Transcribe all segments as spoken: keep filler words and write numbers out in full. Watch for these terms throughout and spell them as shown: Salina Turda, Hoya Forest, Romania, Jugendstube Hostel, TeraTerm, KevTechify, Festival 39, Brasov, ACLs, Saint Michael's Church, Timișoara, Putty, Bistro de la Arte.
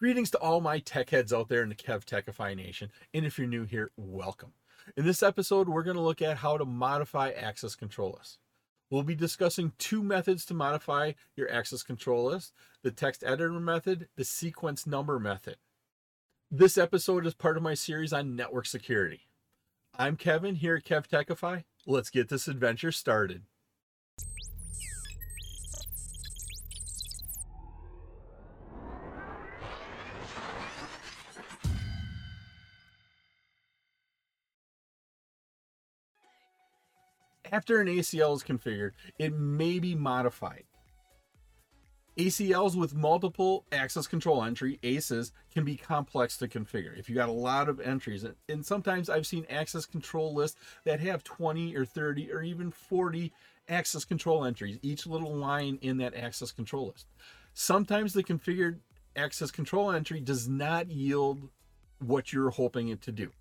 Greetings to all my tech heads out there in the KevTechify Nation, and if you're new here, welcome. In this episode, we're going to look at how to modify access control lists. We'll be discussing two methods to modify your access control list, the text editor method, the sequence number method. This episode is part of my series on network security. I'm Kevin here at KevTechify. Let's get this adventure started. After an A C L is configured, it may be modified. A C Ls with multiple access control entry, A C Es, can be complex to configure if you got a lot of entries. And sometimes I've seen access control lists that have twenty or thirty or even forty access control entries, each little line in that access control list. Sometimes the configured access control entry does not yield what you're hoping it to do.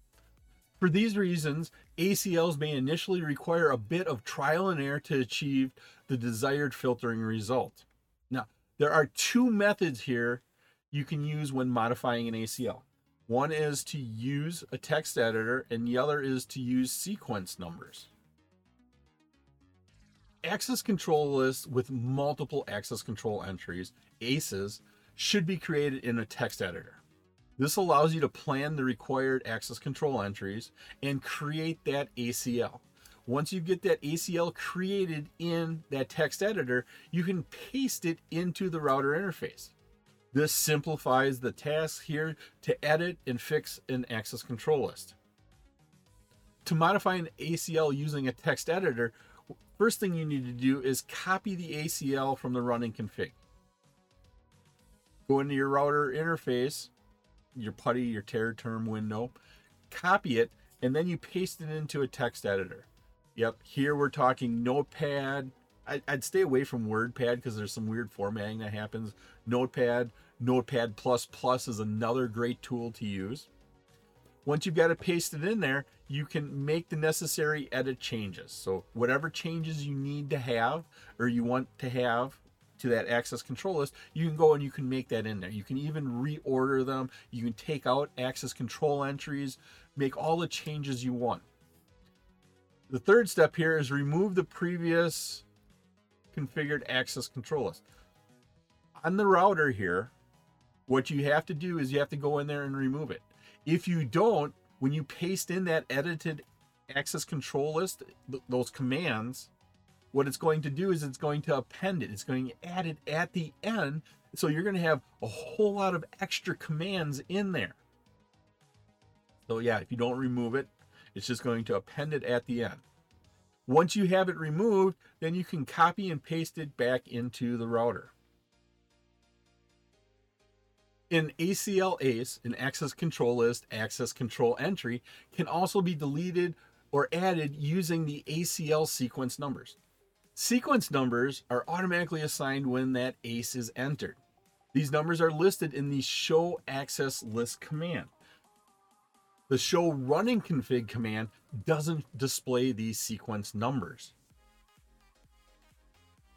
For these reasons, A C Ls may initially require a bit of trial and error to achieve the desired filtering result. Now, there are two methods here you can use when modifying an A C L. One is to use a text editor, and the other is to use sequence numbers. Access control lists with multiple access control entries, A C Es, should be created in a text editor. This allows you to plan the required access control entries and create that A C L. Once you get that A C L created in that text editor, you can paste it into the router interface. This simplifies the task here to edit and fix an access control list. To modify an A C L using a text editor, first thing you need to do is copy the A C L from the running config. Go into your router interface, your Putty, your TeraTerm window, copy it, and then you paste it into a text editor. Yep, here we're talking Notepad. I, I'd stay away from WordPad because there's some weird formatting that happens. Notepad, Notepad plus plus is another great tool to use. Once you've got it pasted in there, you can make the necessary edit changes. So whatever changes you need to have or you want to have to that access control list, you can go and you can make that in there. You can even reorder them. You can take out access control entries, make all the changes you want. The third step here is remove the previous configured access control list. On the router here, what you have to do is you have to go in there and remove it. If you don't, when you paste in that edited access control list, th- those commands, what it's going to do is it's going to append it. It's going to add it at the end. So you're going to have a whole lot of extra commands in there. So yeah, if you don't remove it, it's just going to append it at the end. Once you have it removed, then you can copy and paste it back into the router. An A C L A C E, an access control list, access control entry, can also be deleted or added using the A C L sequence numbers. Sequence numbers are automatically assigned when that A C E is entered. These numbers are listed in the show access list command. The show running config command doesn't display these sequence numbers.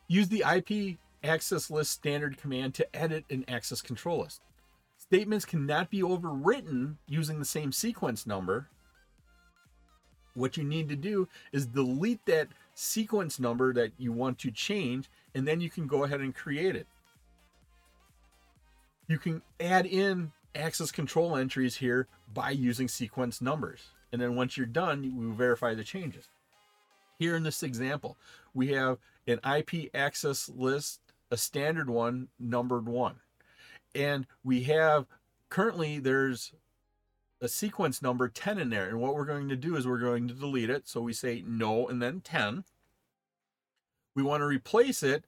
Use the I P access list standard command to edit an access control list. Statements cannot be overwritten using the same sequence number. What you need to do is delete that sequence number that you want to change, and then you can go ahead and create it. You can add in access control entries here by using sequence numbers. And then once you're done, you verify the changes. Here in this example, we have an I P access list, a standard one, numbered one. And we have, currently there's a sequence number ten in there. And what we're going to do is we're going to delete it. So we say no, and then ten. We want to replace it.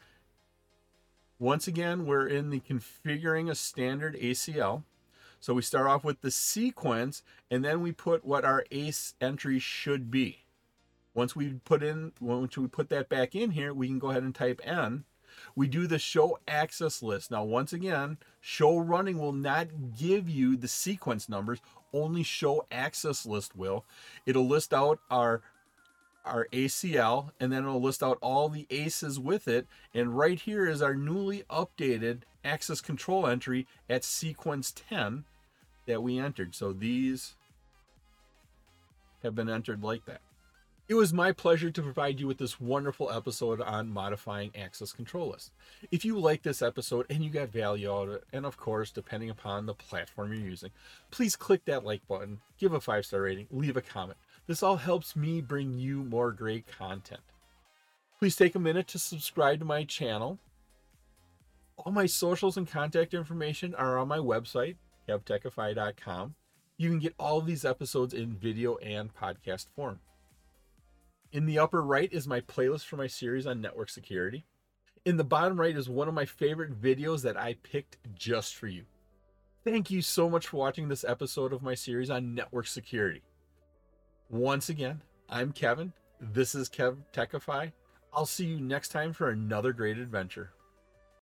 Once again, we're in the configuring a standard A C L. So we start off with the sequence, and then we put what our A C E entry should be. Once we put in, once we put that back in here, we can go ahead and type N. We do the show access list. Now, once again, show running will not give you the sequence numbers. Only show access list will. It'll list out our, our A C L, and then it'll list out all the A C Es with it. And right here is our newly updated access control entry at sequence ten that we entered. So these have been entered like that. It was my pleasure to provide you with this wonderful episode on modifying access control lists. If you like this episode and you got value out of it, and of course, depending upon the platform you're using, please click that like button, give a five-star rating, leave a comment. This all helps me bring you more great content. Please take a minute to subscribe to my channel. All my socials and contact information are on my website, kev techify dot com. You can get all of these episodes in video and podcast form. In the upper right is my playlist for my series on network security. In the bottom right is one of my favorite videos that I picked just for you. Thank you so much for watching this episode of my series on network security. Once again, I'm Kevin. This is KevTechify. I'll see you next time for another great adventure.